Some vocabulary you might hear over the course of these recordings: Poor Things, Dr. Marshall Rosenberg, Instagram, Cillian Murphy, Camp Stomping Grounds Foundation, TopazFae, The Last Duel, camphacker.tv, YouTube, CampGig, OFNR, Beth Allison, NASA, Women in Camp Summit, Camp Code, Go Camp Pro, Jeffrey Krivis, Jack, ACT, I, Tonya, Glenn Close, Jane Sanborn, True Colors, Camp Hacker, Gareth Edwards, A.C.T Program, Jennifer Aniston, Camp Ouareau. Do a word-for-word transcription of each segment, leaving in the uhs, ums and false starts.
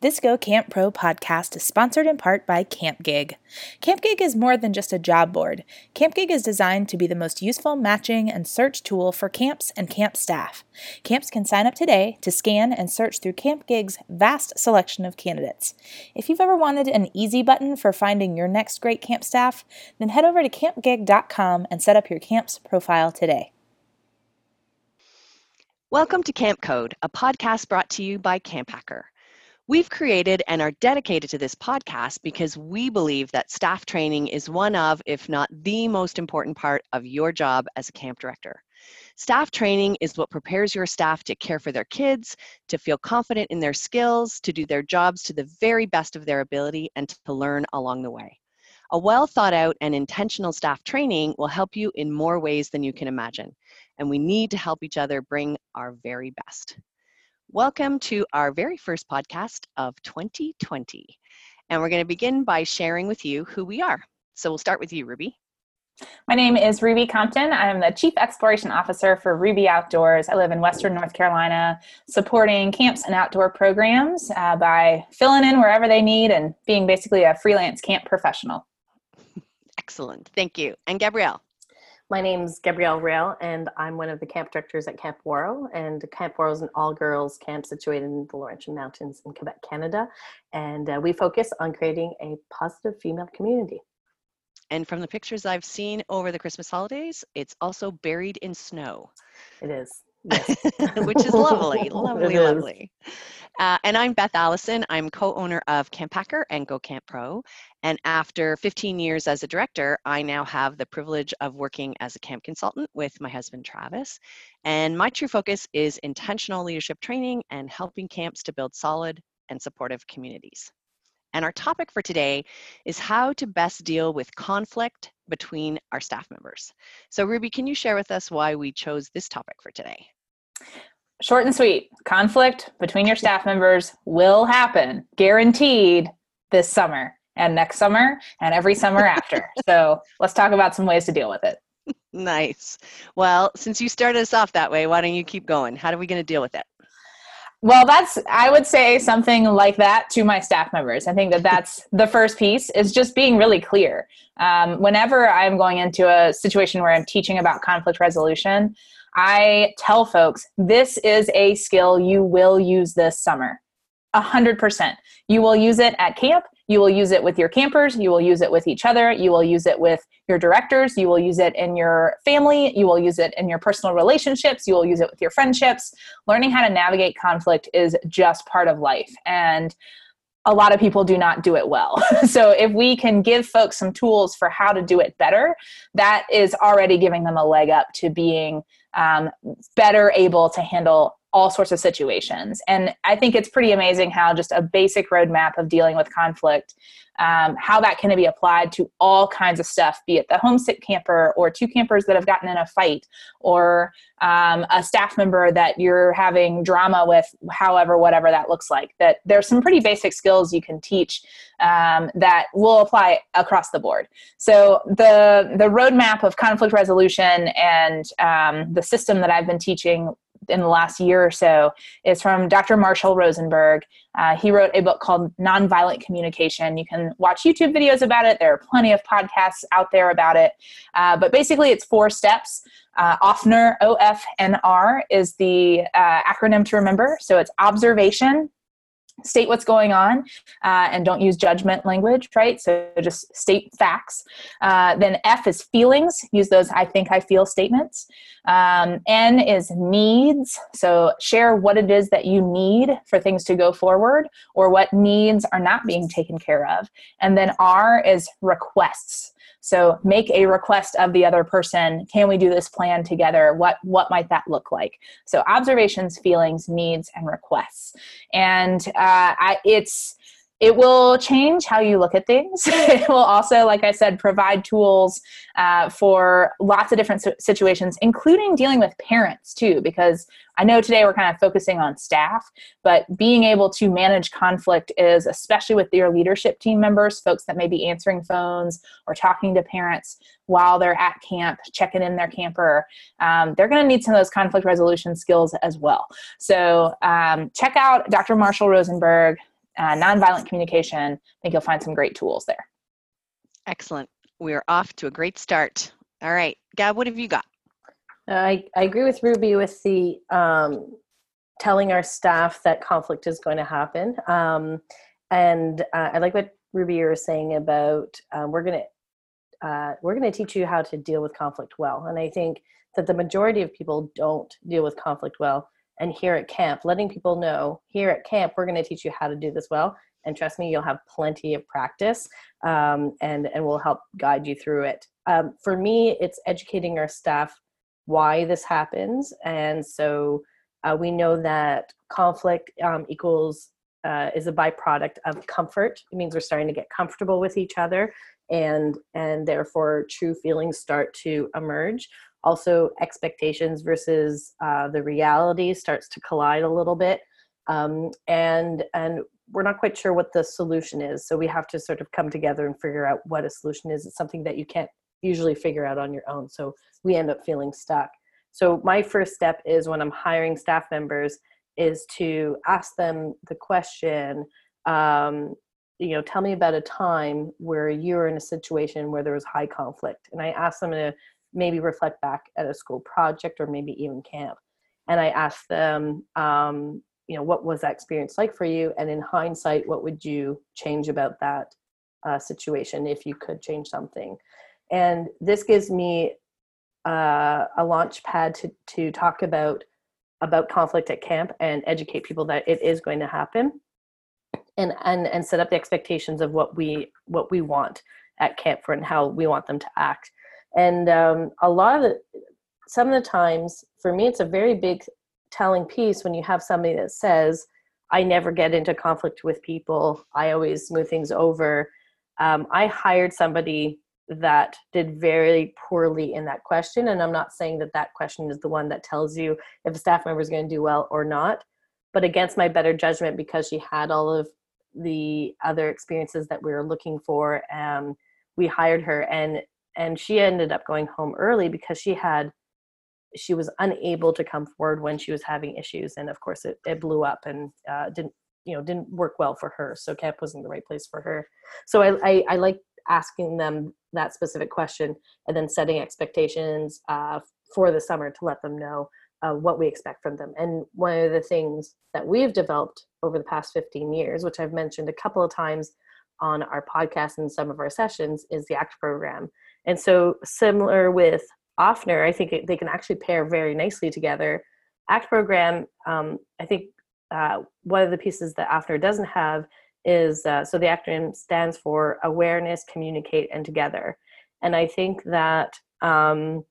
This Go Camp Pro podcast is sponsored in part by CampGig. CampGig is more than just a job board. CampGig is designed to be the most useful matching and search tool for camps and camp staff. Camps can sign up today to scan and search through CampGig's vast selection of candidates. If you've ever wanted an easy button for finding your next great camp staff, then head over to camp gig dot com and set up your camp's profile today. Welcome to Camp Code, a podcast brought to you by Camp Hacker. We've created and are dedicated to this podcast because we believe that staff training is one of, if not the most important part of your job as a camp director. Staff training is what prepares your staff to care for their kids, to feel confident in their skills, to do their jobs to the very best of their ability, and to learn along the way. A well thought out and intentional staff training will help you in more ways than you can imagine, and we need to help each other bring our very best. Welcome to our very first podcast of twenty twenty, and we're going to begin by sharing with you who we are. So we'll start with you, Ruby. My name is Ruby Compton. I'm the Chief Exploration Officer for Ruby Outdoors. I live in Western North Carolina, supporting camps and outdoor programs uh, by filling in wherever they need and being basically a freelance camp professional. Excellent. Thank you. And Gabrielle. My name's Gabrielle Rail, and I'm one of the camp directors at Camp Ouareau, and Camp Ouareau is an all-girls camp situated in the Laurentian Mountains in Quebec, Canada, and uh, we focus on creating a positive female community. And from the pictures I've seen over the Christmas holidays, it's also buried in snow. It is. Yes. Which is lovely, lovely, it lovely. Is. Uh, and I'm Beth Allison. I'm co-owner of Camp Packer and Go Camp Pro. And after fifteen years as a director, I now have the privilege of working as a camp consultant with my husband, Travis. And my true focus is intentional leadership training and helping camps to build solid and supportive communities. And our topic for today is how to best deal with conflict between our staff members. So Ruby, can you share with us why we chose this topic for today? Short and sweet. Conflict between your staff members will happen, guaranteed, this summer and next summer and every summer after. So let's talk about some ways to deal with it. Nice. Well, since you started us off that way, why don't you keep going? How are we going to deal with it? Well, that's, I would say something like that to my staff members. I think that that's the first piece, is just being really clear. Um, whenever I'm going into a situation where I'm teaching about conflict resolution, I tell folks, this is a skill you will use this summer. A hundred percent. You will use it at camp. You will use it with your campers. You will use it with each other. You will use it with your directors. You will use it in your family. You will use it in your personal relationships. You will use it with your friendships. Learning how to navigate conflict is just part of life. And a lot of people do not do it well. So if we can give folks some tools for how to do it better, that is already giving them a leg up to being um, better able to handle all sorts of situations. And I think it's pretty amazing how just a basic roadmap of dealing with conflict, um, how that can be applied to all kinds of stuff, be it the homesick camper or two campers that have gotten in a fight or um, a staff member that you're having drama with, however, whatever that looks like. That there's some pretty basic skills you can teach um, that will apply across the board. So the, the roadmap of conflict resolution and um, the system that I've been teaching in the last year or so is from Doctor Marshall Rosenberg. Uh, he wrote a book called Nonviolent Communication. You can watch YouTube videos about it. There are plenty of podcasts out there about it. Uh, but basically it's four steps. Uh, O F N R, O F N R is the uh, acronym to remember. So it's observation, state what's going on, uh, and don't use judgment language, right? So just state facts. Uh, then F is feelings. Use those I think, I feel statements. Um, N is needs. So share what it is that you need for things to go forward or what needs are not being taken care of. And then R is requests. So make a request of the other person. Can we do this plan together? What what might that look like? So observations, feelings, needs, and requests. And uh, I, it's It will change how you look at things. It will also, like I said, provide tools uh, for lots of different situations, including dealing with parents too, because I know today we're kind of focusing on staff, but being able to manage conflict is, especially with your leadership team members, folks that may be answering phones or talking to parents while they're at camp, checking in their camper, um, they're going to need some of those conflict resolution skills as well. So um, check out Doctor Marshall Rosenberg, Uh, Nonviolent Communication. I think you'll find some great tools there. Excellent. We are off to a great start. All right, Gab, what have you got? Uh, I, I agree with Ruby with the um, telling our staff that conflict is going to happen. Um, and uh, I like what Ruby you were saying about um, we're going to uh, we're going to teach you how to deal with conflict well. And I think that the majority of people don't deal with conflict well. And here at camp, letting people know, here at camp, we're going to teach you how to do this well. And trust me, you'll have plenty of practice, um, and, and we'll help guide you through it. Um, for me, it's educating our staff why this happens. And so uh, we know that conflict um, equals, uh, is a byproduct of comfort. It means we're starting to get comfortable with each other, and, and therefore true feelings start to emerge. Also, expectations versus uh, the reality starts to collide a little bit, um, and and we're not quite sure what the solution is. So we have to sort of come together and figure out what a solution is. It's something that you can't usually figure out on your own. So we end up feeling stuck. So my first step is, when I'm hiring staff members, is to ask them the question, um, you know, tell me about a time where you were in a situation where there was high conflict. And I ask them to maybe reflect back at a school project or maybe even camp. And I asked them, um, you know, what was that experience like for you? And in hindsight, what would you change about that uh, situation if you could change something? And this gives me uh, a launch pad to, to talk about, about conflict at camp and educate people that it is going to happen, and, and, and set up the expectations of what we, what we want at camp for and how we want them to act. And um, a lot of the, some of the times, for me, it's a very big telling piece when you have somebody that says, I never get into conflict with people. I always smooth things over. Um, I hired somebody that did very poorly in that question. And I'm not saying that that question is the one that tells you if a staff member is going to do well or not. But against my better judgment, because she had all of the other experiences that we were looking for, um, we hired her. And And she ended up going home early because she had, she was unable to come forward when she was having issues. And of course it, it blew up and uh, didn't, you know, didn't work well for her. So camp wasn't the right place for her. So I, I, I like asking them that specific question and then setting expectations uh, for the summer to let them know uh, what we expect from them. And one of the things that we've developed over the past fifteen years, which I've mentioned a couple of times on our podcast and some of our sessions, is the A C T program. And so, similar with O F N R, I think it, they can actually pair very nicely together. A C T program, um, I think uh, one of the pieces that O F N R doesn't have is, uh, so the acronym stands for Awareness, Communicate, and Together. And I think that um,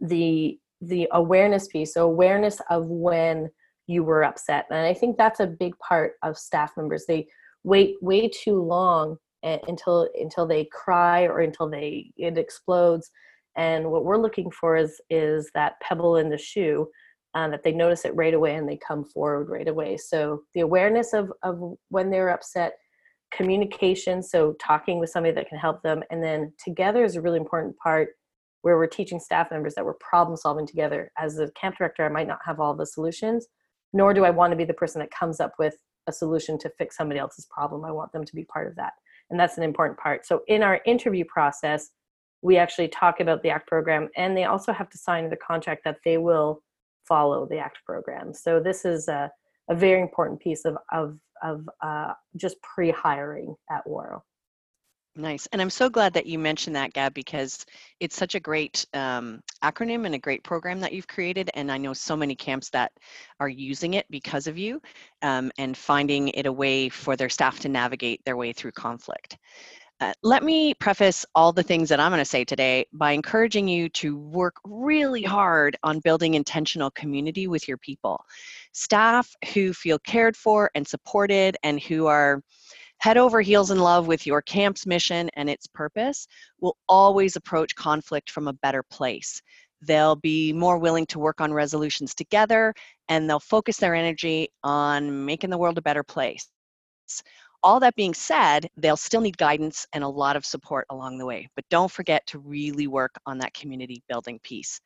the, the awareness piece, so awareness of when you were upset. And I think that's a big part of staff members. They wait way too long until until they cry or until they it explodes. And what we're looking for is is that pebble in the shoe, uh, that they notice it right away and they come forward right away. So the awareness of, of when they're upset, communication, so talking with somebody that can help them, and then together is a really important part where we're teaching staff members that we're problem solving together. As a camp director, I might not have all the solutions, nor do I want to be the person that comes up with a solution to fix somebody else's problem. I want them to be part of that. And that's an important part. So in our interview process, we actually talk about the A C T program, and they also have to sign the contract that they will follow the A C T program. So this is a, a very important piece of, of, of uh, just pre-hiring at Ouareau. Nice. And I'm so glad that you mentioned that, Gab, because it's such a great um, acronym and a great program that you've created. And I know so many camps that are using it because of you, um, and finding it a way for their staff to navigate their way through conflict. Uh, let me preface all the things that I'm going to say today by encouraging you to work really hard on building intentional community with your people. Staff who feel cared for and supported and who are Head over heels in love with your camp's mission and its purpose will always approach conflict from a better place. They'll be more willing to work on resolutions together, and they'll focus their energy on making the world a better place. All that being said, they'll still need guidance and a lot of support along the way, but don't forget to really work on that community building piece.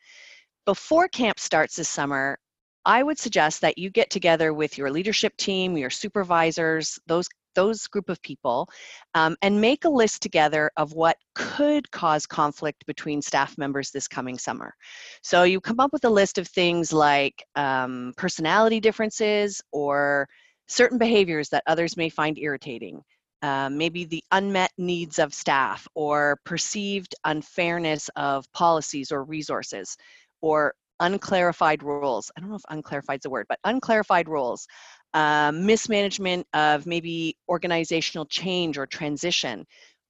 Before camp starts this summer, I would suggest that you get together with your leadership team, your supervisors, those those group of people, um, and make a list together of what could cause conflict between staff members this coming summer. So you come up with a list of things like um, personality differences or certain behaviors that others may find irritating, uh, maybe the unmet needs of staff or perceived unfairness of policies or resources, or unclarified rules. I don't know if unclarified is a word, but unclarified rules, uh, mismanagement of maybe organizational change or transition,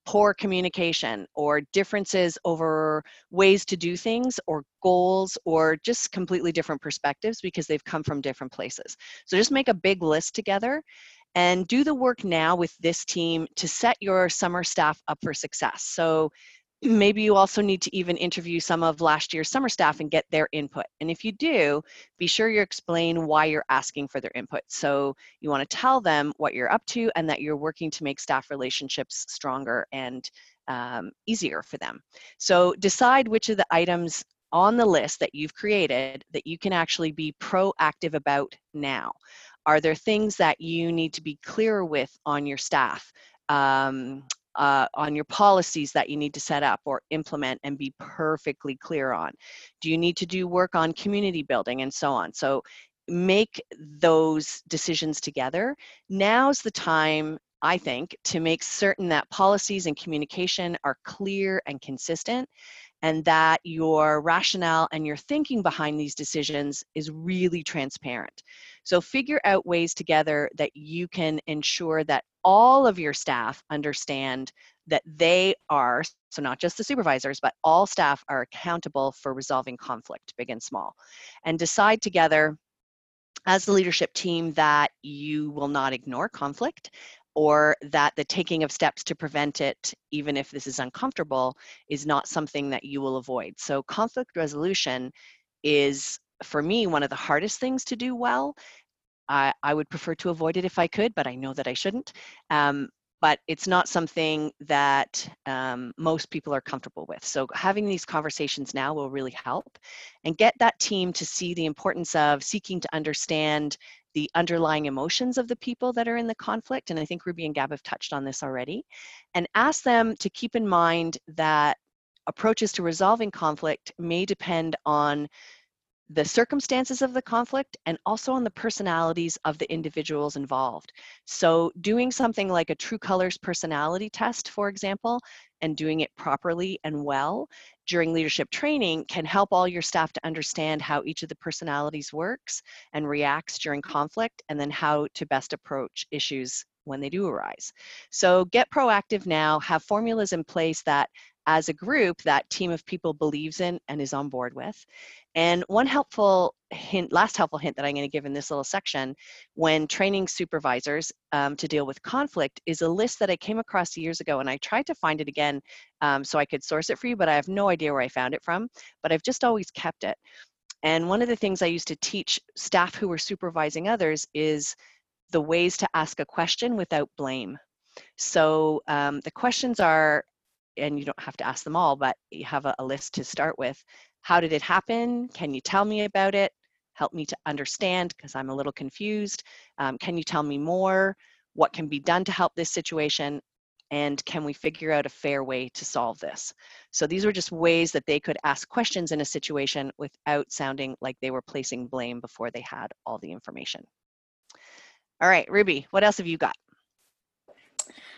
poor communication, or differences over ways to do things or goals, or just completely different perspectives because they've come from different places. So just make a big list together and do the work now with this team to set your summer staff up for success. So maybe you also need to even interview some of last year's summer staff and get their input. And if you do, be sure you explain why you're asking for their input. So you want to tell them what you're up to and that you're working to make staff relationships stronger and um, easier for them. So decide which of the items on the list that you've created that you can actually be proactive about now. Are there things that you need to be clear with on your staff? Um, Uh, on your policies that you need to set up or implement and be perfectly clear on? Do you need to do work on community building and so on? So make those decisions together. Now's the time, I think, to make certain that policies and communication are clear and consistent, and that your rationale and your thinking behind these decisions is really transparent. So figure out ways together that you can ensure that all of your staff understand that they are, so not just the supervisors, but all staff are accountable for resolving conflict, big and small. And decide together as the leadership team that you will not ignore conflict, or that the taking of steps to prevent it, even if this is uncomfortable, is not something that you will avoid. So conflict resolution is, for me, one of the hardest things to do well. I, I would prefer to avoid it if I could, but I know that I shouldn't. Um, but it's not something that um, most people are comfortable with. So having these conversations now will really help. And get that team to see the importance of seeking to understand the underlying emotions of the people that are in the conflict. And I think Ruby and Gab have touched on this already. And ask them to keep in mind that approaches to resolving conflict may depend on the circumstances of the conflict and also on the personalities of the individuals involved. So doing something like a True Colors personality test, for example, and doing it properly and well during leadership training can help all your staff to understand how each of the personalities works and reacts during conflict, and then how to best approach issues when they do arise. So get proactive now, have formulas in place that as a group that team of people believes in and is on board with. And one helpful hint, last helpful hint that I'm going to give in this little section when training supervisors um, to deal with conflict is a list that I came across years ago, and I tried to find it again um, so I could source it for you, but I have no idea where I found it from, but I've just always kept it. And one of the things I used to teach staff who were supervising others is the ways to ask a question without blame. So um, the questions are, and you don't have to ask them all, but you have a, a list to start with. How did it happen? Can you tell me about it? Help me to understand, because I'm a little confused. Um, can you tell me more? What can be done to help this situation? And can we figure out a fair way to solve this? So these were just ways that they could ask questions in a situation without sounding like they were placing blame before they had all the information. All right, Ruby, what else have you got?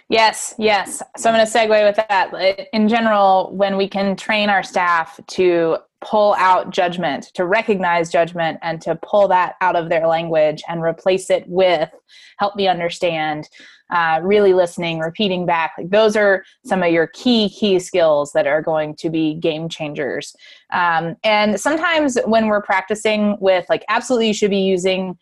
Yes, yes. So I'm going to segue with that. In general, when we can train our staff to pull out judgment, to recognize judgment, and to pull that out of their language and replace it with help me understand, uh, really listening, repeating back, like those are some of your key, key skills that are going to be game changers. Um, and sometimes when we're practicing with, like, absolutely you should be using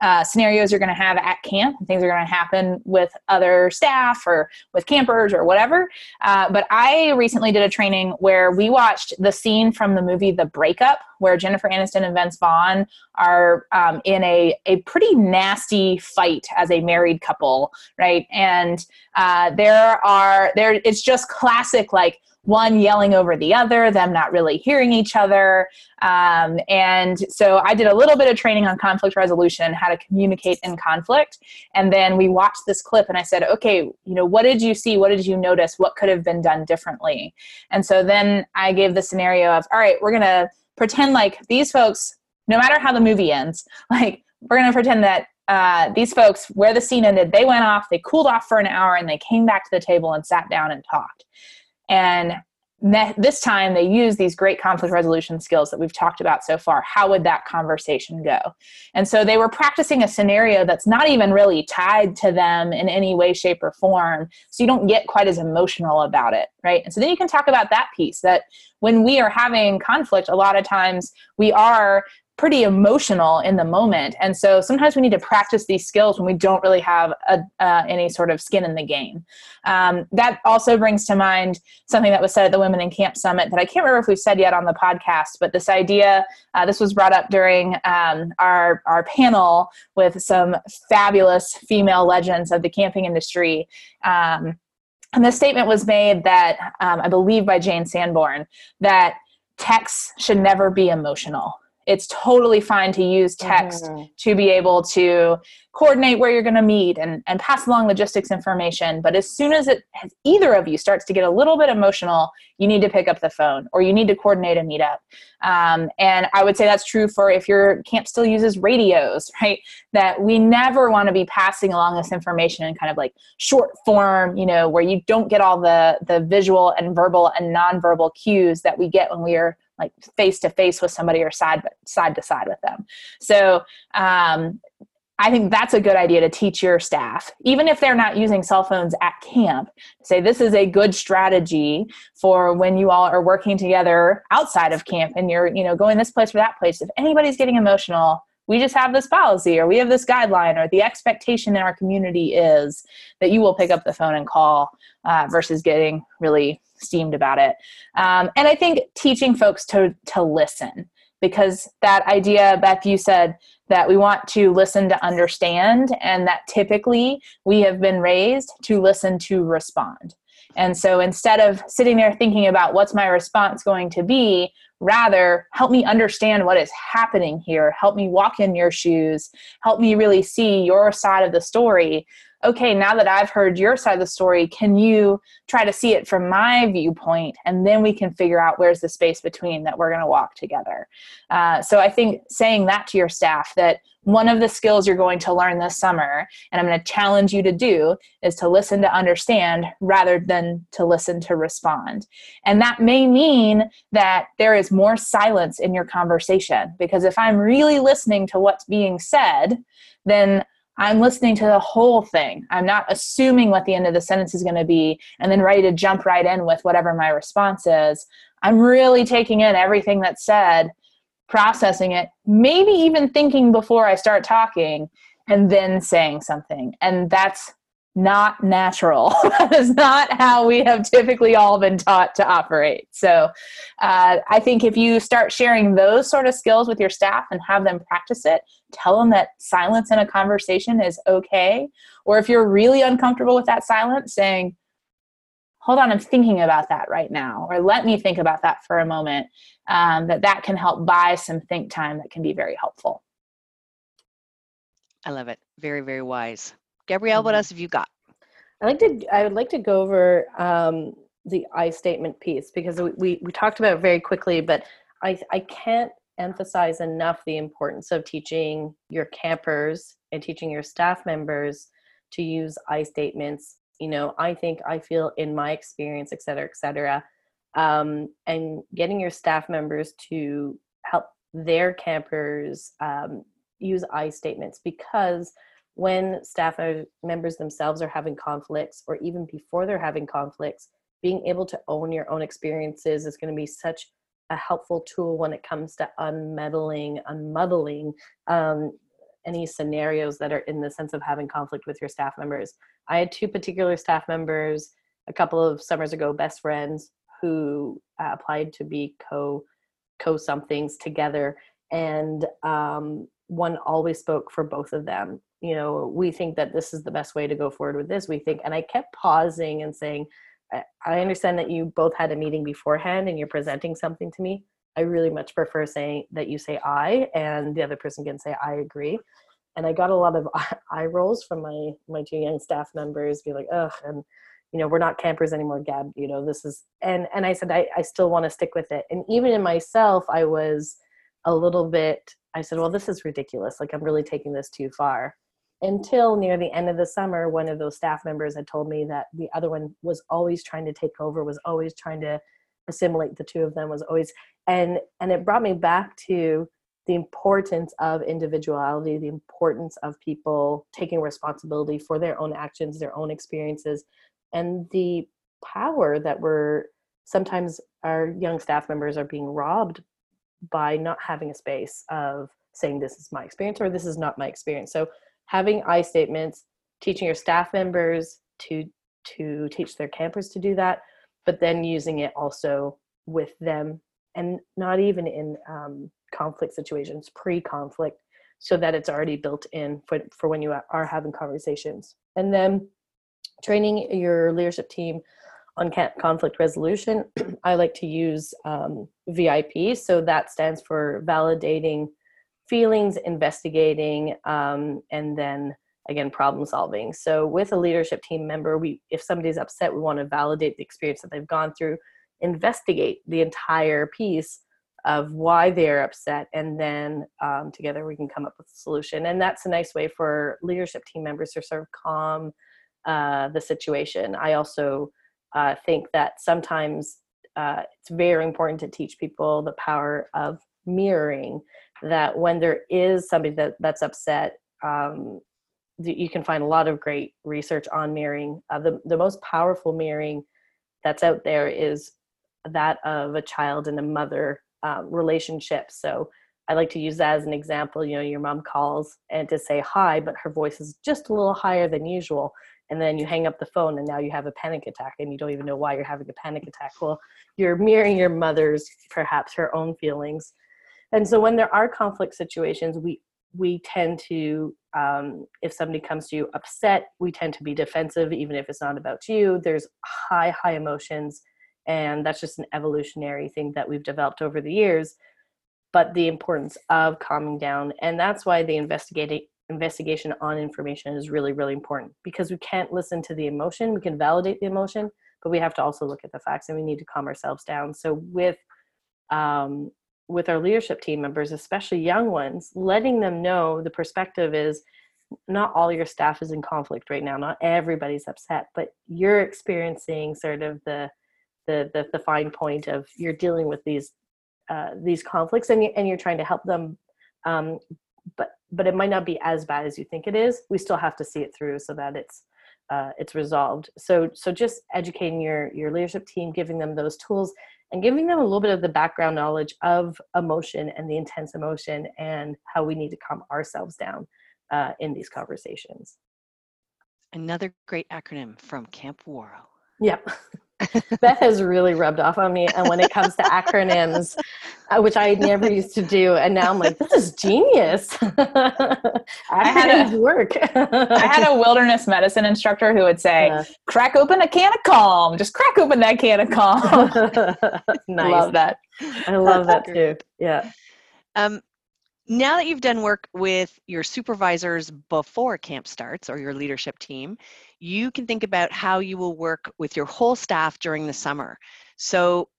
uh, scenarios you're going to have at camp, and things are going to happen with other staff or with campers or whatever. Uh, but I recently did a training where we watched the scene from the movie The Breakup, where Jennifer Aniston and Vince Vaughn are um, in a, a pretty nasty fight as a married couple, right? And uh, there are, there it's just classic, like, one yelling over the other, them not really hearing each other. Um, and so I did a little bit of training on conflict resolution, how to communicate in conflict. And then we watched this clip and I said, okay, you know, what did you see? What did you notice? What could have been done differently? And so then I gave the scenario of, all right, we're going to pretend like these folks, no matter how the movie ends, like we're going to pretend that Uh, these folks, where the scene ended, they went off, they cooled off for an hour, and they came back to the table and sat down and talked. And th- this time they used these great conflict resolution skills that we've talked about so far. How would that conversation go? And so they were practicing a scenario that's not even really tied to them in any way, shape, or form. So you don't get quite as emotional about it, right? And so then you can talk about that piece, that when we are having conflict, a lot of times we are pretty emotional in the moment. And so sometimes we need to practice these skills when we don't really have a, uh, any sort of skin in the game. Um, that also brings to mind something that was said at the Women in Camp Summit that I can't remember if we've said yet on the podcast, but this idea, uh, this was brought up during um, our, our panel with some fabulous female legends of the camping industry. Um, and this statement was made that, um, I believe by Jane Sanborn, that texts should never be emotional. It's totally fine to use text mm-hmm. to be able to coordinate where you're going to meet and, and pass along logistics information. But as soon as it as either of you starts to get a little bit emotional, you need to pick up the phone or you need to coordinate a meetup. Um, and I would say that's true for if your camp still uses radios, right? That we never want to be passing along this information in kind of like short form, you know, where you don't get all the the visual and verbal and nonverbal cues that we get when we are like face to face with somebody or side side to side with them. So um, I think that's a good idea to teach your staff, even if they're not using cell phones at camp. Say this is a good strategy for when you all are working together outside of camp and you're, you know, going this place or that place. If anybody's getting emotional, we just have this policy or we have this guideline or the expectation in our community is that you will pick up the phone and call uh, versus getting really steamed about it. Um, and I think teaching folks to, to listen, because that idea, Beth, you said that we want to listen to understand, and that typically we have been raised to listen to respond. And so instead of sitting there thinking about what's my response going to be, rather help me understand what is happening here. Help me walk in your shoes. Help me really see your side of the story. Okay, now that I've heard your side of the story, can you try to see it from my viewpoint? And then we can figure out where's the space between that we're going to walk together. Uh, so I think saying that to your staff, that one of the skills you're going to learn this summer, and I'm going to challenge you to do, is to listen to understand rather than to listen to respond. And that may mean that there is more silence in your conversation, because if I'm really listening to what's being said, then I'm listening to the whole thing. I'm not assuming what the end of the sentence is going to be and then ready to jump right in with whatever my response is. I'm really taking in everything that's said, processing it, maybe even thinking before I start talking, and then saying something. And that's not natural. That is not how we have typically all been taught to operate. So uh, I think if you start sharing those sort of skills with your staff and have them practice it, tell them that silence in a conversation is okay. Or if you're really uncomfortable with that silence, saying, hold on, I'm thinking about that right now, or let me think about that for a moment, um, that that can help buy some think time that can be very helpful. I love it. Very, very wise. Gabrielle, what else have you got? I like to. I would like to go over um, the I statement piece, because we, we, we talked about it very quickly, but I I can't emphasize enough the importance of teaching your campers and teaching your staff members to use I statements. You know, I think, I feel, in my experience, et cetera, et cetera, um, and getting your staff members to help their campers um, use I statements, because when staff members themselves are having conflicts, or even before they're having conflicts, being able to own your own experiences is going to be such a helpful tool when it comes to unmeddling, unmuddling, um, any scenarios that are in the sense of having conflict with your staff members. I had two particular staff members a couple of summers ago, best friends, who uh, applied to be co co somethings together. And um, one always spoke for both of them. You know, we think that this is the best way to go forward with this. We think, and I kept pausing and saying, I, I understand that you both had a meeting beforehand and you're presenting something to me. I really much prefer saying that you say I, and the other person can say I agree. And I got a lot of eye rolls from my my two young staff members, be like, ugh, and you know, we're not campers anymore, Gab. You know, this is, and and I said I I still want to stick with it. And even in myself, I was a little bit. I said, well, this is ridiculous. Like, I'm really taking this too far. Until near the end of the summer, one of those staff members had told me that the other one was always trying to take over, was always trying to assimilate the two of them, was always, and and it brought me back to the importance of individuality, the importance of people taking responsibility for their own actions, their own experiences, and the power that we're, sometimes our young staff members are being robbed by not having a space of saying, this is my experience or this is not my experience. So having I statements, teaching your staff members to to teach their campers to do that, but then using it also with them, and not even in um, conflict situations, pre-conflict, so that it's already built in for, for when you are having conversations. And then training your leadership team on camp conflict resolution. I like to use um, V I P, so that stands for validating feelings, investigating, um, and then again, problem solving. So with a leadership team member, we, if somebody's upset, we want to validate the experience that they've gone through, investigate the entire piece of why they're upset, and then um, together we can come up with a solution. And that's a nice way for leadership team members to sort of calm uh, the situation. I also uh, think that sometimes uh, it's very important to teach people the power of mirroring, that when there is somebody that, that's upset, um, you can find a lot of great research on mirroring. Uh, the, the most powerful mirroring that's out there is that of a child and a mother um, relationship. So I like to use that as an example. You know, your mom calls and to say hi, but her voice is just a little higher than usual. And then you hang up the phone and now you have a panic attack and you don't even know why you're having a panic attack. Well, you're mirroring your mother's, perhaps her own feelings. And so when there are conflict situations, we we tend to, um, if somebody comes to you upset, we tend to be defensive, even if it's not about you. There's high, high emotions, and that's just an evolutionary thing that we've developed over the years, but the importance of calming down. And that's why the investigating investigation on information is really, really important, because we can't listen to the emotion. We can validate the emotion, but we have to also look at the facts, and we need to calm ourselves down. So with, um, with our leadership team members, especially young ones, letting them know the perspective is not all your staff is in conflict right now, not everybody's upset, but you're experiencing sort of the the the, the fine point of, you're dealing with these uh, these conflicts, and you, and you're trying to help them, um, but but it might not be as bad as you think it is. We still have to see it through so that it's uh, it's resolved. So so just educating your your leadership team, giving them those tools, and giving them a little bit of the background knowledge of emotion and the intense emotion and how we need to calm ourselves down uh, in these conversations. Another great acronym from Camp Ouareau. Yeah. Beth has really rubbed off on me. And when it comes to acronyms, which I never used to do, and now I'm like, this is genius. Acronyms I had a, work. I had a wilderness medicine instructor who would say, uh, crack open a can of calm. Just crack open that can of calm. Nice. Love that. I love that too. Yeah. Um, now that you've done work with your supervisors before camp starts, or your leadership team, you can think about how you will work with your whole staff during the summer. So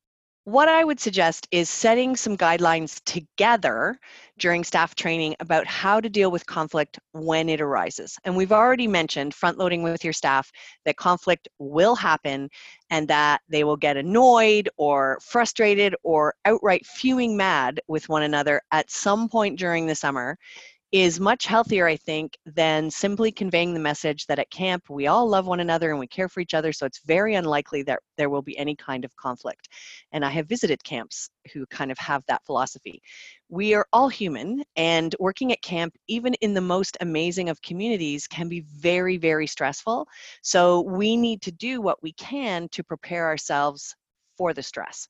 what I would suggest is setting some guidelines together during staff training about how to deal with conflict when it arises. And we've already mentioned front-loading with your staff that conflict will happen and that they will get annoyed or frustrated or outright fuming mad with one another at some point during the summer. is much healthier, I think, than simply conveying the message that at camp we all love one another and we care for each other, so it's very unlikely that there will be any kind of conflict. And I have visited camps who kind of have that philosophy. We are all human, and working at camp, even in the most amazing of communities, can be very, very stressful. So we need to do what we can to prepare ourselves for the stress.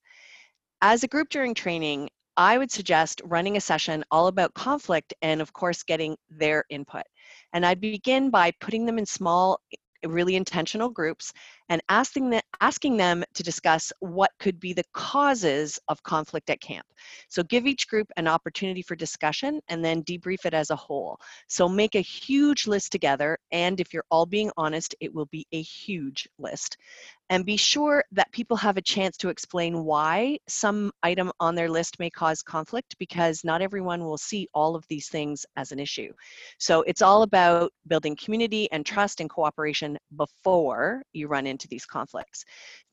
As a group during training, I would suggest running a session all about conflict and, of course, getting their input. And I'd begin by putting them in small, really intentional groups and asking them, asking them to discuss what could be the causes of conflict at camp. So give each group an opportunity for discussion and then debrief it as a whole. So make a huge list together, and if you're all being honest, it will be a huge list. And be sure that people have a chance to explain why some item on their list may cause conflict, because not everyone will see all of these things as an issue. So it's all about building community and trust and cooperation before you run into these conflicts.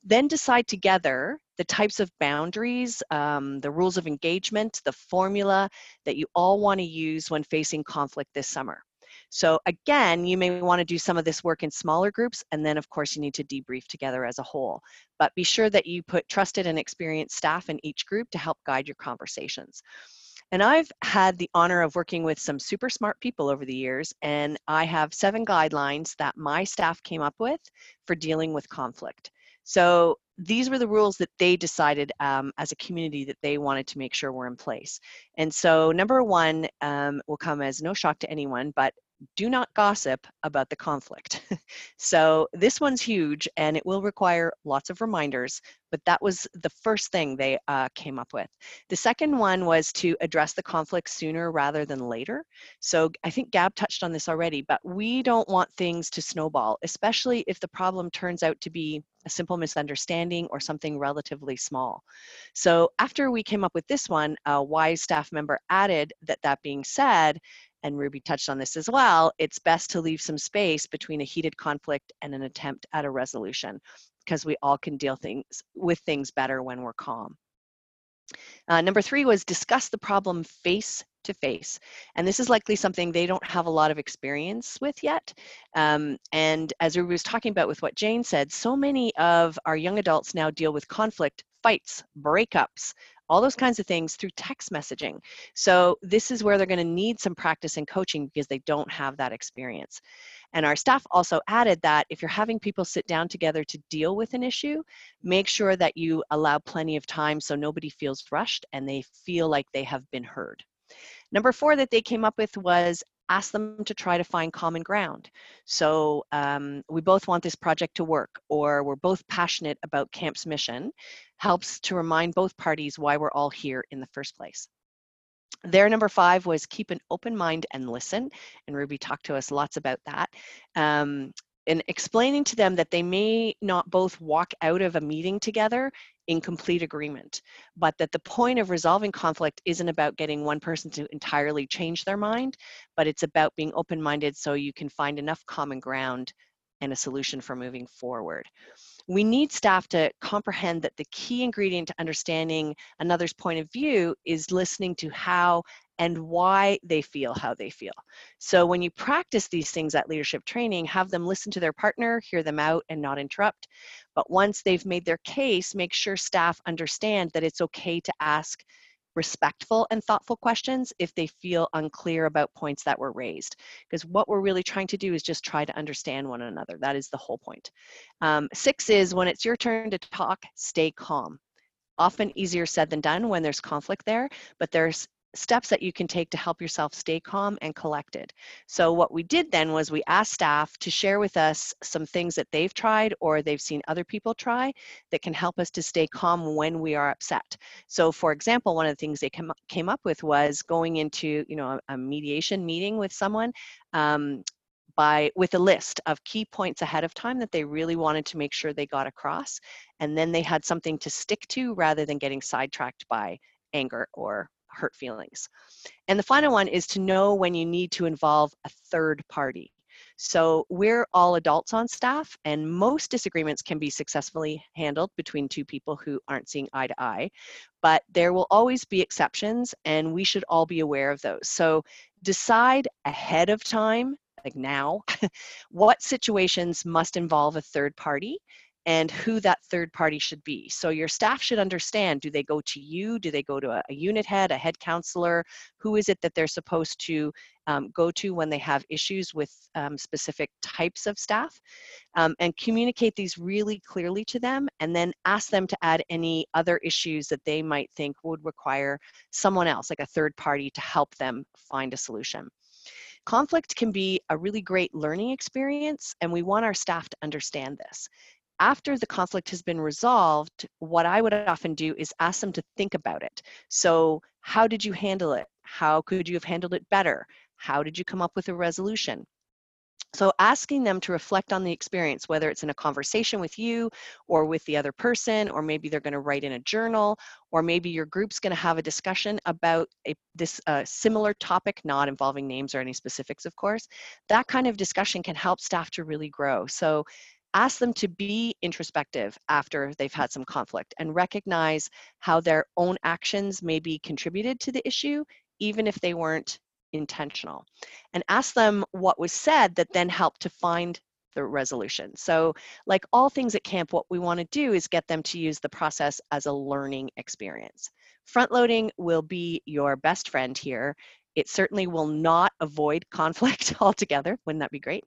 Then decide together the types of boundaries, um, the rules of engagement, the formula that you all want to use when facing conflict this summer. So again, you may want to do some of this work in smaller groups, and then of course you need to debrief together as a whole. But be sure that you put trusted and experienced staff in each group to help guide your conversations. And I've had the honor of working with some super smart people over the years, and I have seven guidelines that my staff came up with for dealing with conflict. So these were the rules that they decided um, as a community that they wanted to make sure were in place. And so number one um, will come as no shock to anyone, but do not gossip about the conflict. So this one's huge, and it will require lots of reminders, but that was the first thing they uh, came up with. The second one was to address the conflict sooner rather than later. So I think Gab touched on this already, but we don't want things to snowball, especially if the problem turns out to be a simple misunderstanding or something relatively small. So after we came up with this one, a wise staff member added that that being said, and Ruby touched on this as well, it's best to leave some space between a heated conflict and an attempt at a resolution, because we all can deal things with things better when we're calm. Uh, number three was discuss the problem face to face. And this is likely something they don't have a lot of experience with yet. Um, and as Ruby was talking about with what Jane said, so many of our young adults now deal with conflict, fights, breakups, all those kinds of things through text messaging. So this is where they're going to need some practice and coaching, because they don't have that experience. And our staff also added that if you're having people sit down together to deal with an issue, make sure that you allow plenty of time so nobody feels rushed and they feel like they have been heard. Number four that they came up with was ask them to try to find common ground. So um, we both want this project to work, or we're both passionate about camp's mission. Helps to remind both parties why we're all here in the first place. Their number five was keep an open mind and listen. And Ruby talked to us lots about that. Um, and explaining to them that they may not both walk out of a meeting together in complete agreement, but that the point of resolving conflict isn't about getting one person to entirely change their mind, but it's about being open-minded so you can find enough common ground and a solution for moving forward. We need staff to comprehend that the key ingredient to understanding another's point of view is listening to how and why they feel how they feel. So when you practice these things at leadership training, have them listen to their partner, hear them out, and not interrupt. But once they've made their case, make sure staff understand that it's okay to ask respectful and thoughtful questions if they feel unclear about points that were raised. Because what we're really trying to do is just try to understand one another. That is the whole point. Um, six is when it's your turn to talk, stay calm. Often easier said than done when there's conflict there, but there's steps that you can take to help yourself stay calm and collected. So what we did then was we asked staff to share with us some things that they've tried or they've seen other people try that can help us to stay calm when we are upset. So for example, one of the things they came up, came up with was going into, you know, a, a mediation meeting with someone um, by with a list of key points ahead of time that they really wanted to make sure they got across. And then they had something to stick to rather than getting sidetracked by anger or hurt feelings. And the final one is to know when you need to involve a third party. So we're all adults on staff, and most disagreements can be successfully handled between two people who aren't seeing eye to eye, but there will always be exceptions, and we should all be aware of those. So Decide ahead of time, like now, what situations must involve a third party and who that third party should be. So your staff should understand, do they go to you? Do they go to a, a unit head, a head counselor? Who is it that they're supposed to um, go to when they have issues with um, specific types of staff? Um, and communicate these really clearly to them, and then ask them to add any other issues that they might think would require someone else, like a third party, to help them find a solution. Conflict can be a really great learning experience, and we want our staff to understand this. After the conflict has been resolved, what I would often do is ask them to think about it. So how did you handle it? How could you have handled it better? How did you come up with a resolution? So asking them to reflect on the experience, whether it's in a conversation with you or with the other person, or maybe they're going to write in a journal, or maybe your group's going to have a discussion about a, this uh, similar topic, not involving names or any specifics, of course. That kind of discussion can help staff to really grow. So ask them to be introspective after they've had some conflict and recognize how their own actions maybe contributed to the issue, even if they weren't intentional. And ask them what was said that then helped to find the resolution. So, like all things at camp, what we want to do is get them to use the process as a learning experience. Front loading will be your best friend here. It certainly will not avoid conflict altogether. Wouldn't that be great?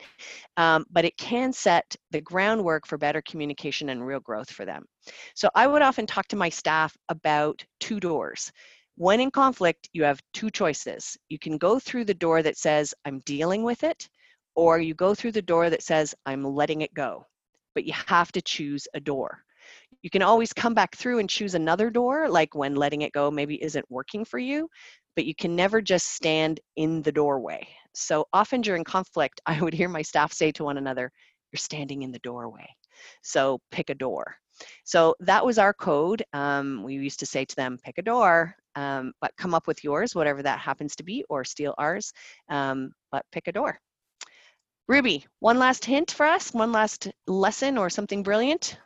Um, but it can set the groundwork for better communication and real growth for them. So I would often talk to my staff about two doors. When in conflict, you have two choices. You can go through the door that says, I'm dealing with it, or you go through the door that says, I'm letting it go. But you have to choose a door. You can always come back through and choose another door, like when letting it go maybe isn't working for you, but you can never just stand in the doorway. So often during conflict, I would hear my staff say to one another, you're standing in the doorway, so pick a door. So that was our code. Um, we used to say to them, pick a door, um, but come up with yours, whatever that happens to be, or steal ours, um, but pick a door. Ruby, one last hint for us, one last lesson or something brilliant.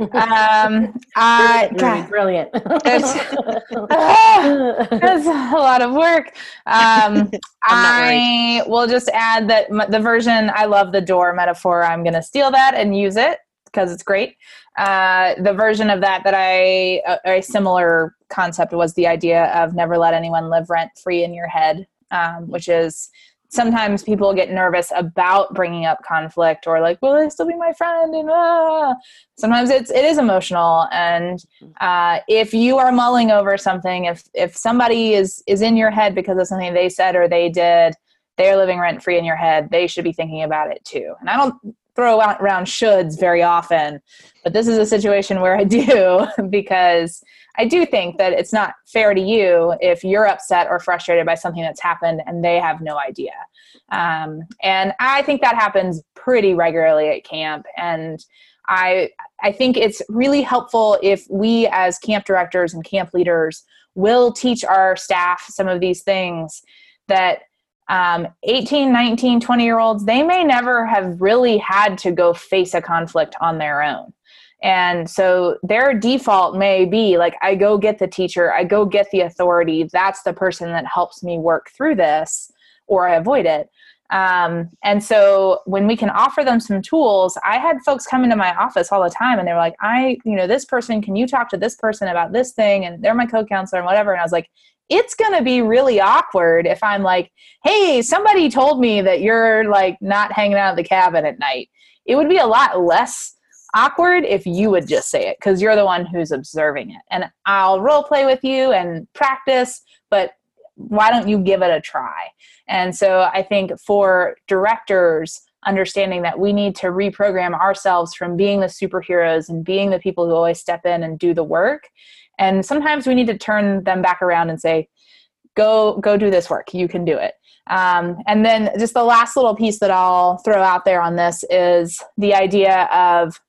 um uh really brilliant. There's, uh, there's a lot of work. um I will just add that the version I love the door metaphor. I'm gonna steal that and use it because it's great. Uh the version of that that I a, a similar concept was the idea of never let anyone live rent free in your head, um which is sometimes people get nervous about bringing up conflict or like, will they still be my friend? And ah. Sometimes it's, it is emotional. And uh, if you are mulling over something, if, if somebody is, is in your head because of something they said or they did, they're living rent free in your head. They should be thinking about it too. And I don't throw out around shoulds very often, but this is a situation where I do, because I do think that it's not fair to you if you're upset or frustrated by something that's happened and they have no idea. Um, and I think that happens pretty regularly at camp. And I, I think it's really helpful if we as camp directors and camp leaders will teach our staff some of these things that um, eighteen, nineteen, twenty year olds, they may never have really had to go face a conflict on their own. And so their default may be like, I go get the teacher, I go get the authority. That's the person that helps me work through this, or I avoid it. Um, and so when we can offer them some tools, I had folks come into my office all the time and they were like, I, you know, this person, can you talk to this person about this thing? And they're my co-counselor and whatever. And I was like, it's going to be really awkward if I'm like, hey, somebody told me that you're like not hanging out at the cabin at night. It would be a lot less awkward if you would just say it, because you're the one who's observing it. And I'll role play with you and practice, but why don't you give it a try? And so I think for directors, understanding that we need to reprogram ourselves from being the superheroes and being the people who always step in and do the work. And sometimes we need to turn them back around and say, go, go do this work. You can do it. Um, and then just the last little piece that I'll throw out there on this is the idea of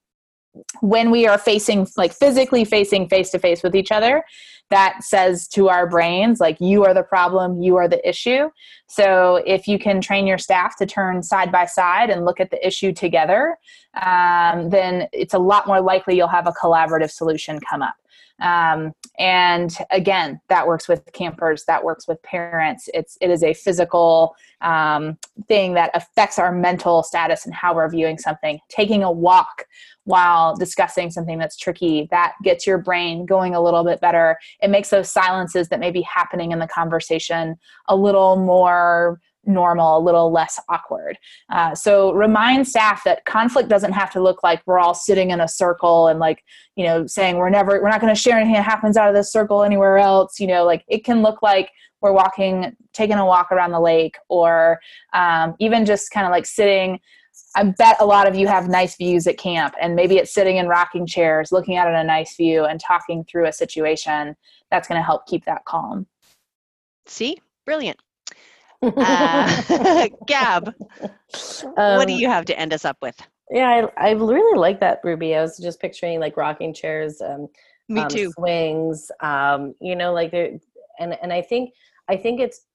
when we are facing, like physically facing face to face with each other, that says to our brains, like, you are the problem, you are the issue. So if you can train your staff to turn side by side and look at the issue together, um, then it's a lot more likely you'll have a collaborative solution come up. Um, and again, that works with campers, that works with parents. It's, it is a physical, um, thing that affects our mental status and how we're viewing something. Taking a walk while discussing something that's tricky, that gets your brain going a little bit better. It makes those silences that may be happening in the conversation a little more normal, a little less awkward. Uh, so remind staff that conflict doesn't have to look like we're all sitting in a circle and, like, you know, saying we're never, we're not going to share anything that happens out of this circle anywhere else. You know, like, it can look like we're walking, taking a walk around the lake, or um, even just kind of like sitting. I bet a lot of you have nice views at camp, and maybe it's sitting in rocking chairs, looking out at a nice view and talking through a situation. That's going to help keep that calm. See? Brilliant. Uh, Gab, um, what do you have to end us up with? Yeah, I, I really like that, Ruby. I was just picturing like rocking chairs, um, me um, too, swings, um, you know, like there. And and I think I think it's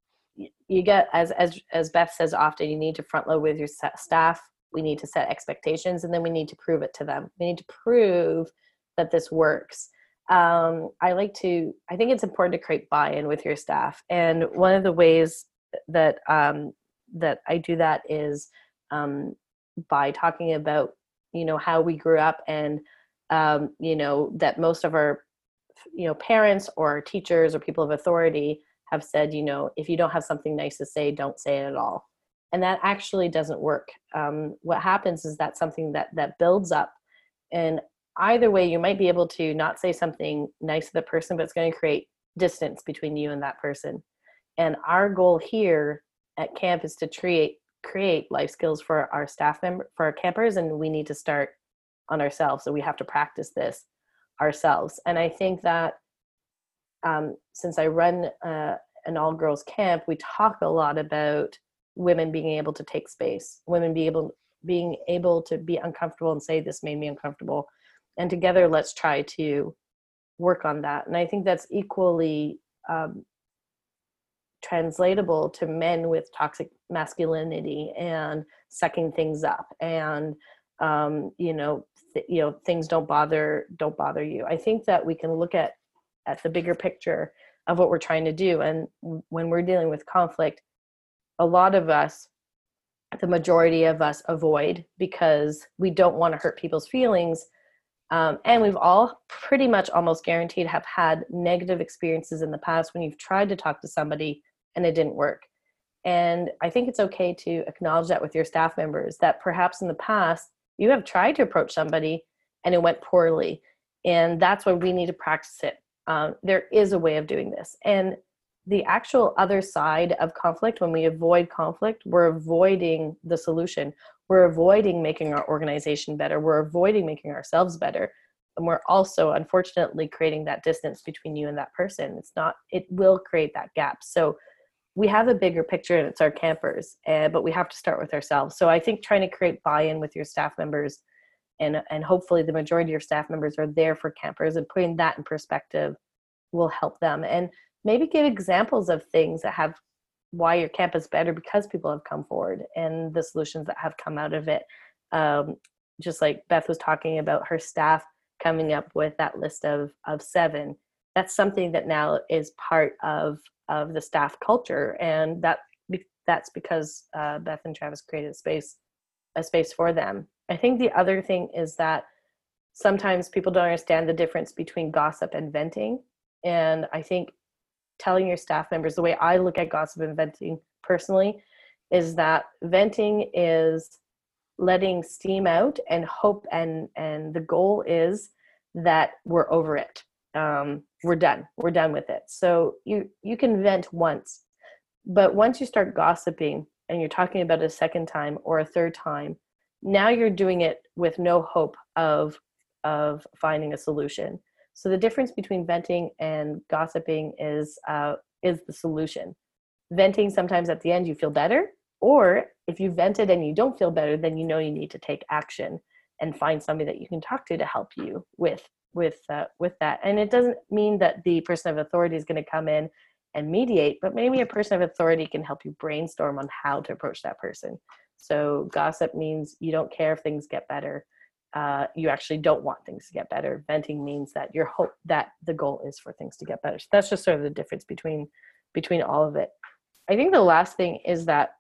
you get as as as Beth says often, you need to front load with your staff. We need to set expectations, and then we need to prove it to them. We need to prove that this works. Um, I like to. I think it's important to create buy-in with your staff, and one of the ways that um that I do that is um by talking about, you know, how we grew up, and um you know, that most of our, you know, parents or teachers or people of authority have said, you know, if you don't have something nice to say, don't say it at all. And that actually doesn't work. Um what happens is that something that that builds up, and either way you might be able to not say something nice to the person, but it's going to create distance between you and that person. And our goal here at camp is to create create life skills for our staff member, for our campers, and we need to start on ourselves. So we have to practice this ourselves. And I think that um, since I run uh, an all-girls camp, we talk a lot about women being able to take space, women being able being able to be uncomfortable and say, "This made me uncomfortable," and together let's try to work on that. And I think that's equally um, translatable to men with toxic masculinity and sucking things up and um you know th- you know things don't bother don't bother you. I think that we can look at at the bigger picture of what we're trying to do, and when we're dealing with conflict, a lot of us, the majority of us, avoid because we don't want to hurt people's feelings, um, and we've all pretty much almost guaranteed have had negative experiences in the past when you've tried to talk to somebody and it didn't work. And I think it's okay to acknowledge that with your staff members, that perhaps in the past you have tried to approach somebody and it went poorly. And that's why we need to practice it. Um, there is a way of doing this. And the actual other side of conflict, when we avoid conflict, we're avoiding the solution. We're avoiding making our organization better. We're avoiding making ourselves better. And we're also, unfortunately, creating that distance between you and that person. It's not, it will create that gap. So we have a bigger picture, and it's our campers, uh, but we have to start with ourselves. So I think trying to create buy-in with your staff members, and, and hopefully the majority of your staff members are there for campers, and putting that in perspective will help them. And maybe give examples of things that have, why your camp is better because people have come forward and the solutions that have come out of it. Um, just like Beth was talking about her staff coming up with that list of, of seven, that's something that now is part of of the staff culture, and that that's because uh, Beth and Travis created a space, a space for them. I think the other thing is that sometimes people don't understand the difference between gossip and venting, and I think telling your staff members, the way I look at gossip and venting personally, is that venting is letting steam out and hope, and and the goal is that we're over it. Um, we're done. We're done with it. So you, you can vent once, but once you start gossiping and you're talking about it a second time or a third time, now you're doing it with no hope of, of finding a solution. So the difference between venting and gossiping is, uh, is the solution. Venting, sometimes at the end you feel better, or if you vented and you don't feel better, then you know you need to take action and find somebody that you can talk to to help you with with uh, with that. And it doesn't mean that the person of authority is going to come in and mediate, but maybe a person of authority can help you brainstorm on how to approach that person. So gossip means you don't care if things get better. Uh, you actually don't want things to get better. Venting means that your hope that the goal is for things to get better. So that's just sort of the difference between between all of it. I think the last thing is that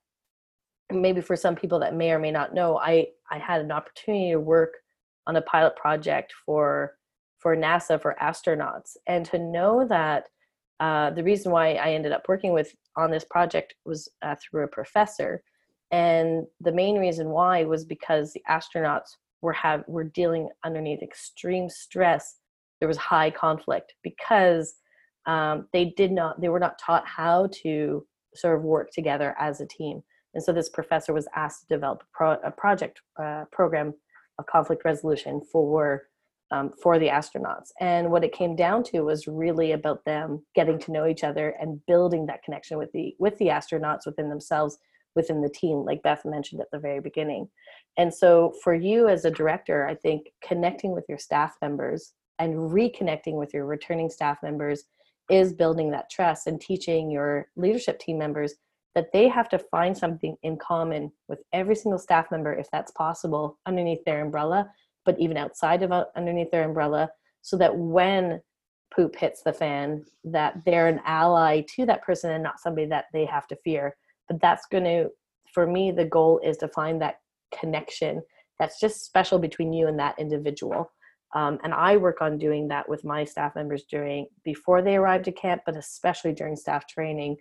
maybe for some people that may or may not know, I I had an opportunity to work on a pilot project for for NASA for astronauts, and to know that uh, the reason why I ended up working with on this project was uh, through a professor, and the main reason why was because the astronauts were have were dealing underneath extreme stress. There was high conflict because um, they did not they were not taught how to sort of work together as a team. And so this professor was asked to develop a, pro a project uh, program of conflict resolution for um, for the astronauts. And what it came down to was really about them getting to know each other and building that connection with the with the astronauts within themselves, within the team, like Beth mentioned at the very beginning. And so for you as a director, I think connecting with your staff members and reconnecting with your returning staff members is building that trust and teaching your leadership team members that they have to find something in common with every single staff member, if that's possible, underneath their umbrella, but even outside of underneath their umbrella, so that when poop hits the fan, that they're an ally to that person and not somebody that they have to fear. But that's going to, for me, the goal is to find that connection that's just special between you and that individual. Um, and I work on doing that with my staff members during, before they arrive to camp, but especially during staff training.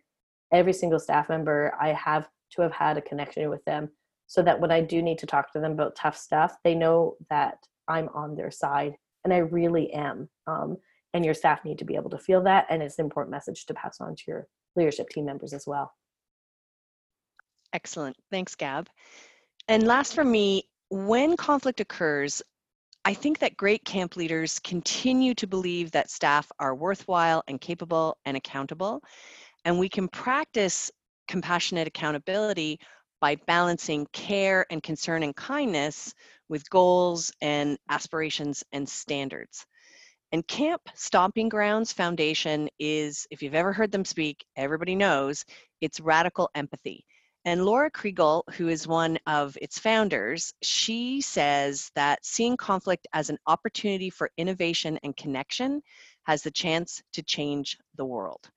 Every single staff member, I have to have had a connection with them so that when I do need to talk to them about tough stuff, they know that I'm on their side, and I really am. Um, and your staff need to be able to feel that, and it's an important message to pass on to your leadership team members as well. Excellent. Thanks, Gab. And last for me, when conflict occurs, I think that great camp leaders continue to believe that staff are worthwhile and capable and accountable. And we can practice compassionate accountability by balancing care and concern and kindness with goals and aspirations and standards. And Camp Stomping Grounds Foundation is, if you've ever heard them speak, everybody knows, it's radical empathy. And Laura Kriegel, who is one of its founders, she says that seeing conflict as an opportunity for innovation and connection has the chance to change the world.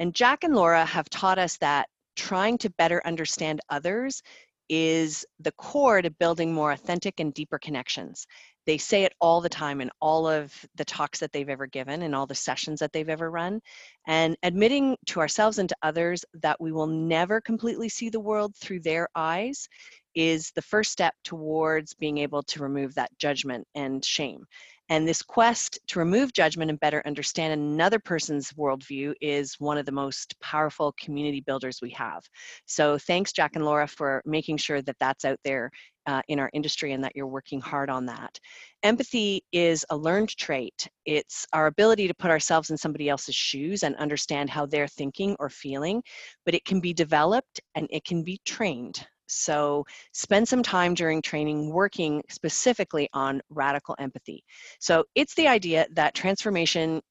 And Jack and Laura have taught us that trying to better understand others is the core to building more authentic and deeper connections. They say it all the time in all of the talks that they've ever given and all the sessions that they've ever run. And admitting to ourselves and to others that we will never completely see the world through their eyes is the first step towards being able to remove that judgment and shame. And this quest to remove judgment and better understand another person's worldview is one of the most powerful community builders we have. So thanks, Jack and Laura, for making sure that that's out there uh, in our industry and that you're working hard on that. Empathy is a learned trait. It's our ability to put ourselves in somebody else's shoes and understand how they're thinking or feeling, but it can be developed and it can be trained. So spend some time during training working specifically on radical empathy. So it's the idea that transformation,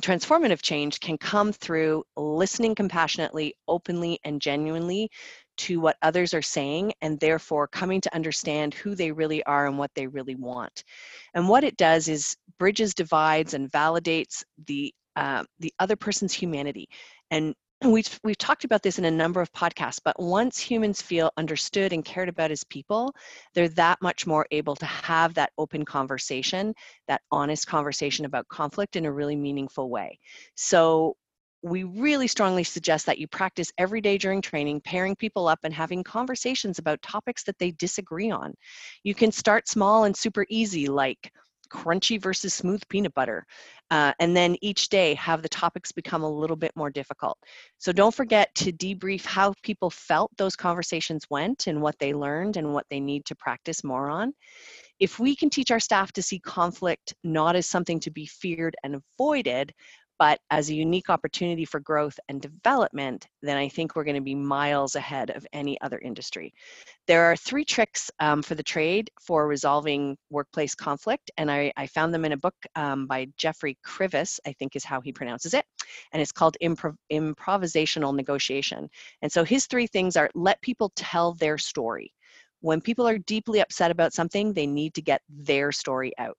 transformative change can come through listening compassionately, openly, and genuinely to what others are saying, and therefore coming to understand who they really are and what they really want. And what it does is bridges divides and validates the, uh, the other person's humanity. And We've, we've talked about this in a number of podcasts, but once humans feel understood and cared about as people, they're that much more able to have that open conversation, that honest conversation about conflict in a really meaningful way. So we really strongly suggest that you practice every day during training, pairing people up and having conversations about topics that they disagree on. You can start small and super easy, like crunchy versus smooth peanut butter. Uh, and then each day have the topics become a little bit more difficult. So don't forget to debrief how people felt those conversations went and what they learned and what they need to practice more on. If we can teach our staff to see conflict not as something to be feared and avoided, but as a unique opportunity for growth and development, then I think we're going to be miles ahead of any other industry. There are three tricks um, for the trade for resolving workplace conflict, and I, I found them in a book um, by Jeffrey Krivis, I think is how he pronounces it, and it's called Impro- Improvisational Negotiation. And so his three things are: let people tell their story. When people are deeply upset about something, they need to get their story out.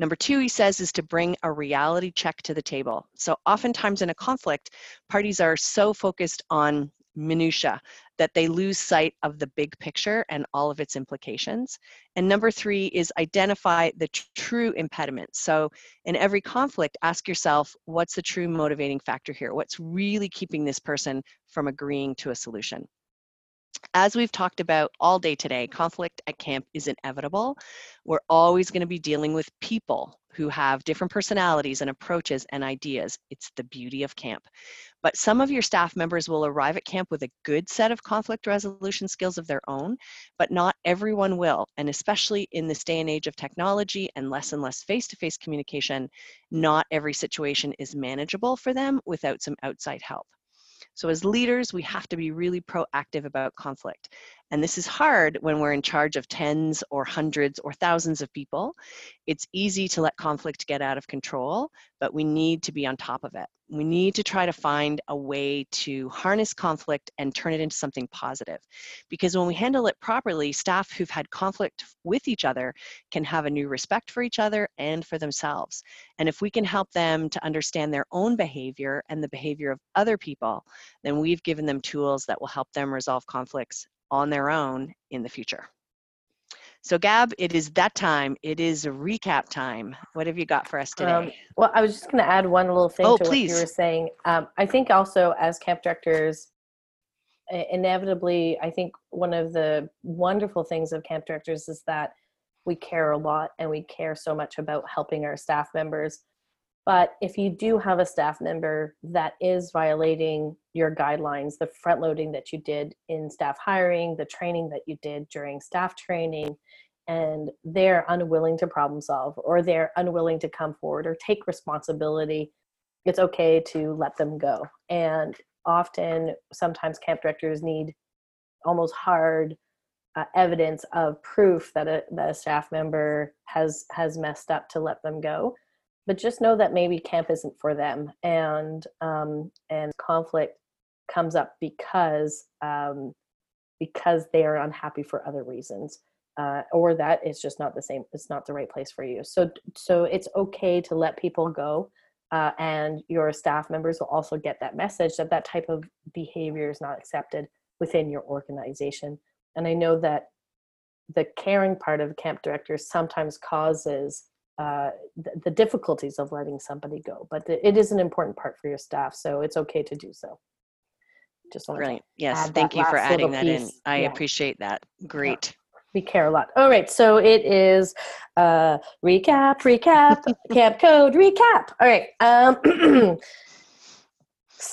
Number two, he says, is to bring a reality check to the table. So oftentimes in a conflict, parties are so focused on minutia that they lose sight of the big picture and all of its implications. And number three is identify the tr- true impediment. So in every conflict, ask yourself, what's the true motivating factor here? What's really keeping this person from agreeing to a solution? As we've talked about all day today, conflict at camp is inevitable. We're always going to be dealing with people who have different personalities and approaches and ideas. It's the beauty of camp. But some of your staff members will arrive at camp with a good set of conflict resolution skills of their own, but not everyone will. And especially in this day and age of technology and less and less face-to-face communication, not every situation is manageable for them without some outside help. So as leaders, we have to be really proactive about conflict. And this is hard when we're in charge of tens or hundreds or thousands of people. It's easy to let conflict get out of control, but we need to be on top of it. We need to try to find a way to harness conflict and turn it into something positive. Because when we handle it properly, staff who've had conflict with each other can have a new respect for each other and for themselves. And if we can help them to understand their own behavior and the behavior of other people, then we've given them tools that will help them resolve conflicts on their own in the future. So Gab, it is that time. It is recap time. What have you got for us today? Um, well, I was just going to add one little thing oh, to please. what you were saying. Um, I think also as camp directors, inevitably, I think one of the wonderful things of camp directors is that we care a lot and we care so much about helping our staff members. But if you do have a staff member that is violating your guidelines, the front loading that you did in staff hiring, the training that you did during staff training, and they're unwilling to problem solve or they're unwilling to come forward or take responsibility, it's okay to let them go. And often, sometimes camp directors need almost hard uh, evidence of proof that a, that a staff member has has messed up to let them go. But just know that maybe camp isn't for them, and um, and conflict comes up because um, because they are unhappy for other reasons, uh, or that it's just not the same. It's not the right place for you. So so it's okay to let people go, uh, and your staff members will also get that message that that type of behavior is not accepted within your organization. And I know that the caring part of camp directors sometimes causes Uh, the, the difficulties of letting somebody go, but the, it is an important part for your staff, so it's okay to do so. Just want Brilliant. to yes, thank you for adding that piece in. I yeah. appreciate that. Great. Yeah. We care a lot. All right, so it is uh, recap, recap, camp code, recap. All right. Um,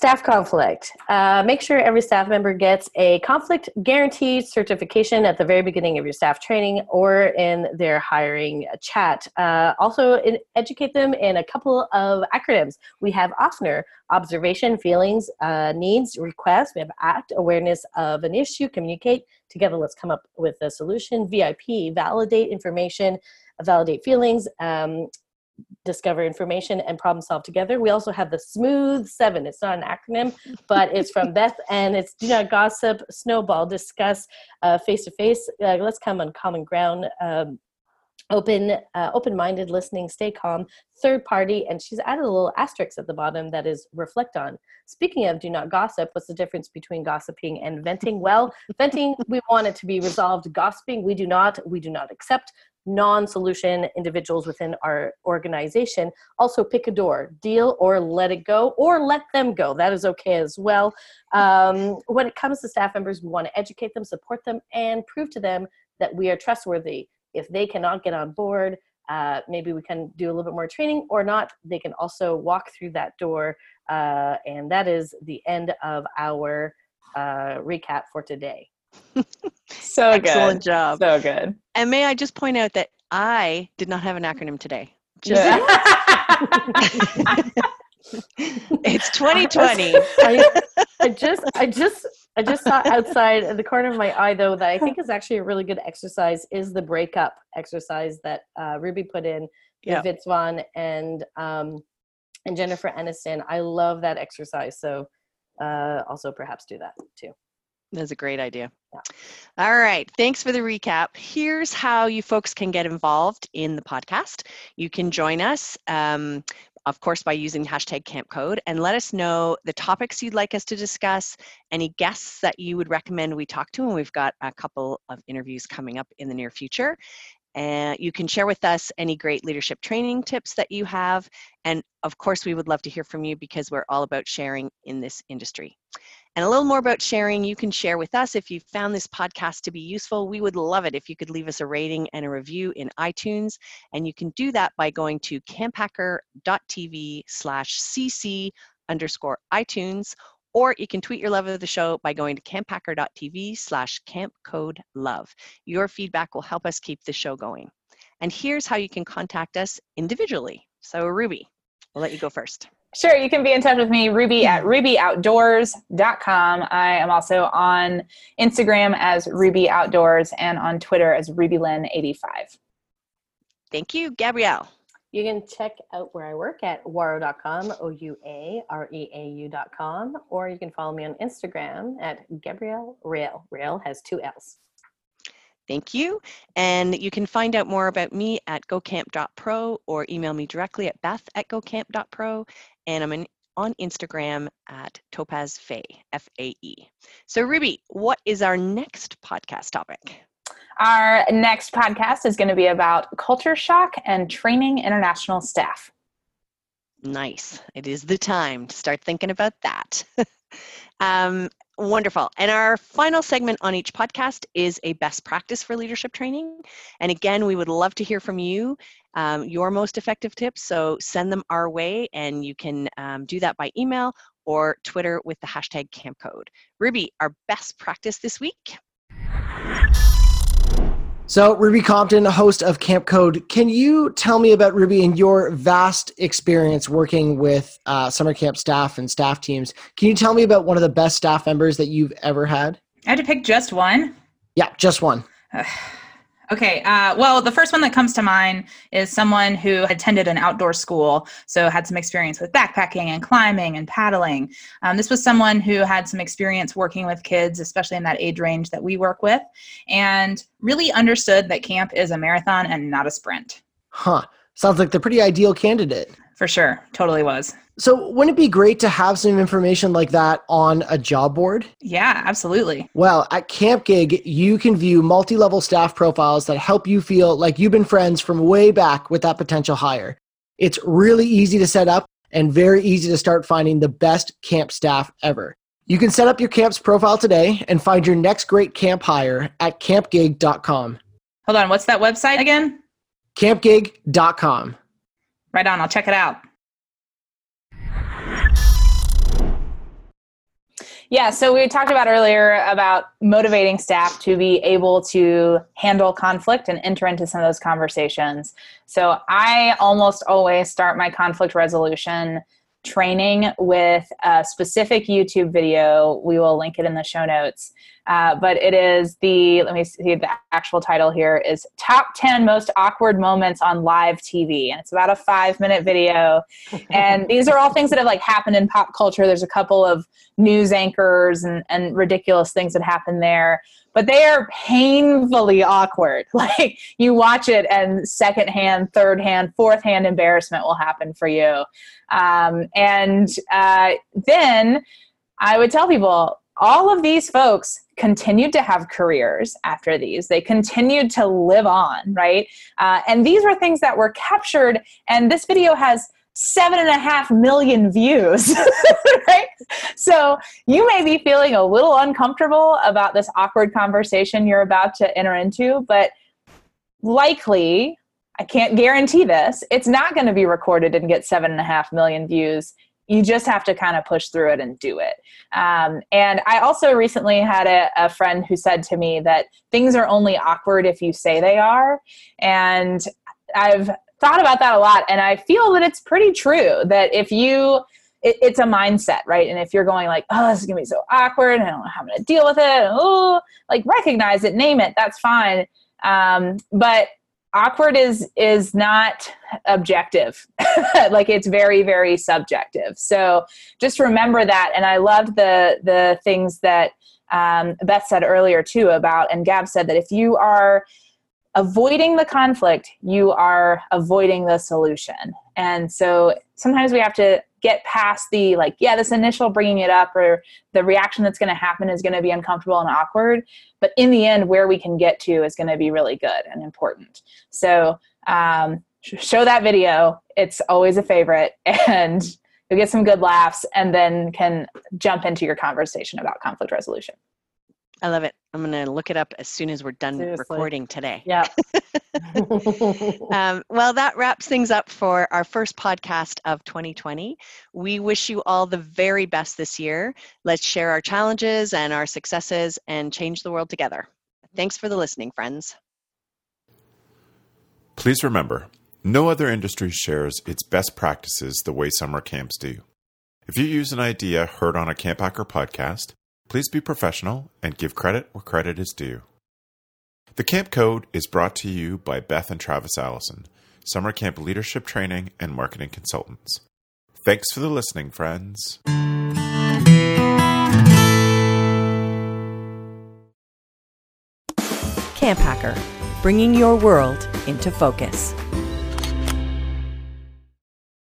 staff conflict. Uh, make sure every staff member gets a conflict guaranteed certification at the very beginning of your staff training or in their hiring chat. Uh, also in, educate them in a couple of acronyms. We have O F N R, observation, feelings, uh, needs, requests. We have A C T, awareness of an issue, communicate, together let's come up with a solution. V I P, validate information, validate feelings, um, discover information, and problem solve together. We also have the Smooth Seven. It's not an acronym, but it's from Beth, and it's do not gossip, snowball, discuss, uh, face-to-face, uh, let's come on common ground, um, open, uh, open-minded listening, stay calm, third party, and she's added a little asterisk at the bottom that is reflect on. Speaking of do not gossip, what's the difference between gossiping and venting? Well, venting, we want it to be resolved. Gossiping, we do not, we do not accept. Non-solution individuals within our organization. Also pick a door, deal or let it go, or let them go. That is okay as well. Um, when it comes to staff members, we want to educate them, support them, and prove to them that we are trustworthy. If they cannot get on board, uh, maybe we can do a little bit more training or not. They can also walk through that door. Uh, and that is the end of our uh, recap for today. So Excellent good. Excellent job. So good. And may I just point out that I did not have an acronym today. Just yeah. It's twenty twenty. I, I just, I just, I just saw outside at the corner of my eye, though, that I think is actually a really good exercise is the breakup exercise that uh, Ruby put in yeah. with Vince Vaughn and um, and Jennifer Aniston. I love that exercise. So uh, also perhaps do that too. That's a great idea. Yeah. All right. Thanks for the recap. Here's how you folks can get involved in the podcast. You can join us, um, of course, by using hashtag Camp Code, and let us know the topics you'd like us to discuss, any guests that you would recommend we talk to, and we've got a couple of interviews coming up in the near future. And you can share with us any great leadership training tips that you have. And of course, we would love to hear from you because we're all about sharing in this industry. And a little more about sharing, you can share with us if you found this podcast to be useful. We would love it if you could leave us a rating and a review in iTunes. And you can do that by going to camphacker dot t v slash c c underscore iTunes, or you can tweet your love of the show by going to camphacker dot t v slash campcodelove. Your feedback will help us keep the show going. And here's how you can contact us individually. So Ruby, we'll let you go first. Sure. You can be in touch with me, Ruby at ruby outdoors dot com. I am also on Instagram as Ruby Outdoors and on Twitter as Ruby Len eighty-five. Thank you, Gabrielle. You can check out where I work at ouareau dot com, O U A R E A U dot com, or you can follow me on Instagram at Gabrielle Rail. Rail has two L's. Thank you. And you can find out more about me at go camp dot pro or email me directly at beth at go camp dot pro. And I'm in, on Instagram at TopazFae, F A E. So Ruby, what is our next podcast topic? Our next podcast is going to be about culture shock and training international staff. Nice. It is the time to start thinking about that. um, wonderful. And our final segment on each podcast is a best practice for leadership training. And again, we would love to hear from you, um, your most effective tips. So send them our way, and you can um, do that by email or Twitter with the hashtag Camp Code. Ruby, our best practice this week. So Ruby Compton, host of Camp Code, can you tell me about, Ruby, and your vast experience working with uh, summer camp staff and staff teams? Can you tell me about one of the best staff members that you've ever had? I had to pick just one? Yeah, just one. Okay. Uh, well, the first one that comes to mind is someone who attended an outdoor school, so had some experience with backpacking and climbing and paddling. Um, this was someone who had some experience working with kids, especially in that age range that we work with, and really understood that camp is a marathon and not a sprint. Huh. Sounds like the pretty ideal candidate. For sure. Totally was. So wouldn't it be great to have some information like that on a job board? Yeah, absolutely. Well, at CampGig, you can view multi-level staff profiles that help you feel like you've been friends from way back with that potential hire. It's really easy to set up and very easy to start finding the best camp staff ever. You can set up your camp's profile today and find your next great camp hire at camp gig dot com. Hold on, what's that website again? camp gig dot com. Right on, I'll check it out. Yeah, so we talked about earlier about motivating staff to be able to handle conflict and enter into some of those conversations. So I almost always start my conflict resolution training with a specific YouTube video. We will link it in the show notes. Uh, but it is the, let me see, the actual title here is Top ten Most Awkward Moments on Live T V. And it's about a five minute video. And these are all things that have like happened in pop culture. There's a couple of news anchors and, and ridiculous things that happen there, but they are painfully awkward. Like you watch it and second hand, third hand, fourth hand embarrassment will happen for you. Um, and uh, then I would tell people, all of these folks continued to have careers after these. They continued to live on, right? Uh, and these were things that were captured, and this video has seven and a half million views, right? So you may be feeling a little uncomfortable about this awkward conversation you're about to enter into, but likely, I can't guarantee this, it's not going to be recorded and get seven and a half million views. You just have to kind of push through it and do it. Um, and I also recently had a, a friend who said to me that things are only awkward if you say they are. And I've thought about that a lot, and I feel that it's pretty true that if you, it, it's a mindset, right? And if you're going like, oh, this is gonna be so awkward, and I don't know how I'm gonna deal with it, oh, like recognize it, name it, that's fine. Um, but awkward is is not objective. Like it's very, very subjective. So just remember that. And I loved the the things that um, Beth said earlier too about, and Gab said, that if you are avoiding the conflict, you are avoiding the solution. And so sometimes we have to get past the like, yeah, this initial bringing it up or the reaction that's going to happen is going to be uncomfortable and awkward. But in the end, where we can get to is going to be really good and important. So um, show that video. It's always a favorite, and you'll get some good laughs, and then can jump into your conversation about conflict resolution. I love it. I'm going to look it up as soon as we're done Seriously. recording today. Yeah. um, well, that wraps things up for our first podcast of twenty twenty. We wish you all the very best this year. Let's share our challenges and our successes and change the world together. Thanks for the listening, friends. Please remember, no other industry shares its best practices the way summer camps do. If you use an idea heard on a Camp Hacker podcast, please be professional and give credit where credit is due. The Camp Code is brought to you by Beth and Travis Allison, summer camp leadership training and marketing consultants. Thanks for the listening, friends. Camp Hacker, bringing your world into focus.